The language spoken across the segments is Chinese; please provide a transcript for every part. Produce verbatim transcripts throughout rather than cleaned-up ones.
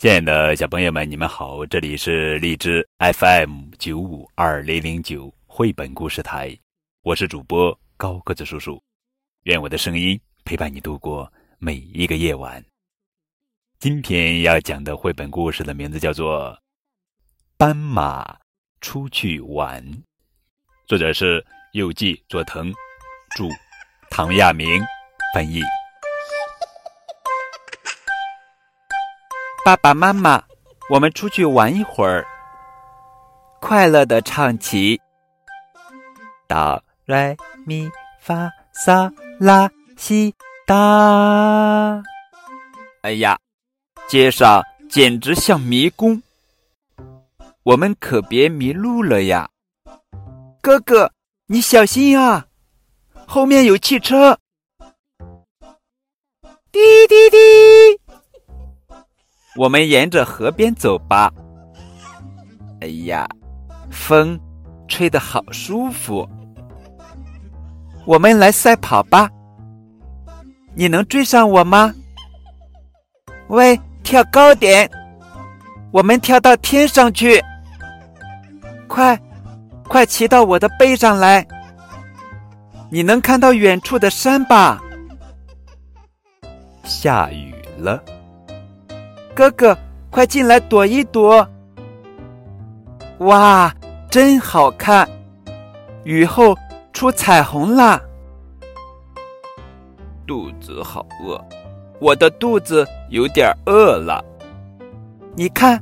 亲爱的小朋友们，你们好，这里是荔枝 F M 九五二零零九 绘本故事台，我是主播高个子叔叔，愿我的声音陪伴你度过每一个夜晚。今天要讲的绘本故事的名字叫做《斑马出去玩》，作者是右纪佐藤，著唐亚明翻译。爸爸妈妈，我们出去玩一会儿。快乐地唱起哆来咪发嗦拉西哆。哎呀，街上简直像迷宫，我们可别迷路了呀！哥哥，你小心啊，后面有汽车！滴滴滴！我们沿着河边走吧。哎呀，风吹得好舒服。我们来赛跑吧。你能追上我吗？喂，跳高点，我们跳到天上去。快，快骑到我的背上来。你能看到远处的山吧？下雨了。哥哥，快进来躲一躲！哇，真好看！雨后出彩虹啦！肚子好饿，我的肚子有点饿了。你看，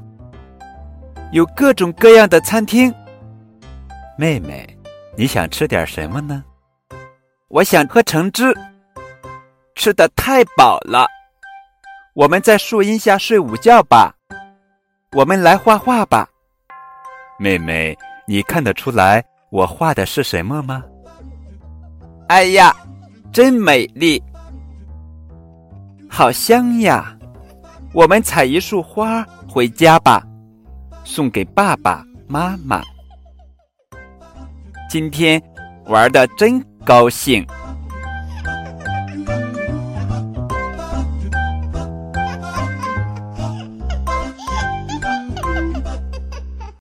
有各种各样的餐厅。妹妹，你想吃点什么呢？我想喝橙汁，吃得太饱了。我们在树荫下睡午觉吧，我们来画画吧。妹妹，你看得出来我画的是什么吗？哎呀，真美丽，好香呀！我们采一束花回家吧，送给爸爸妈妈。今天玩得真高兴。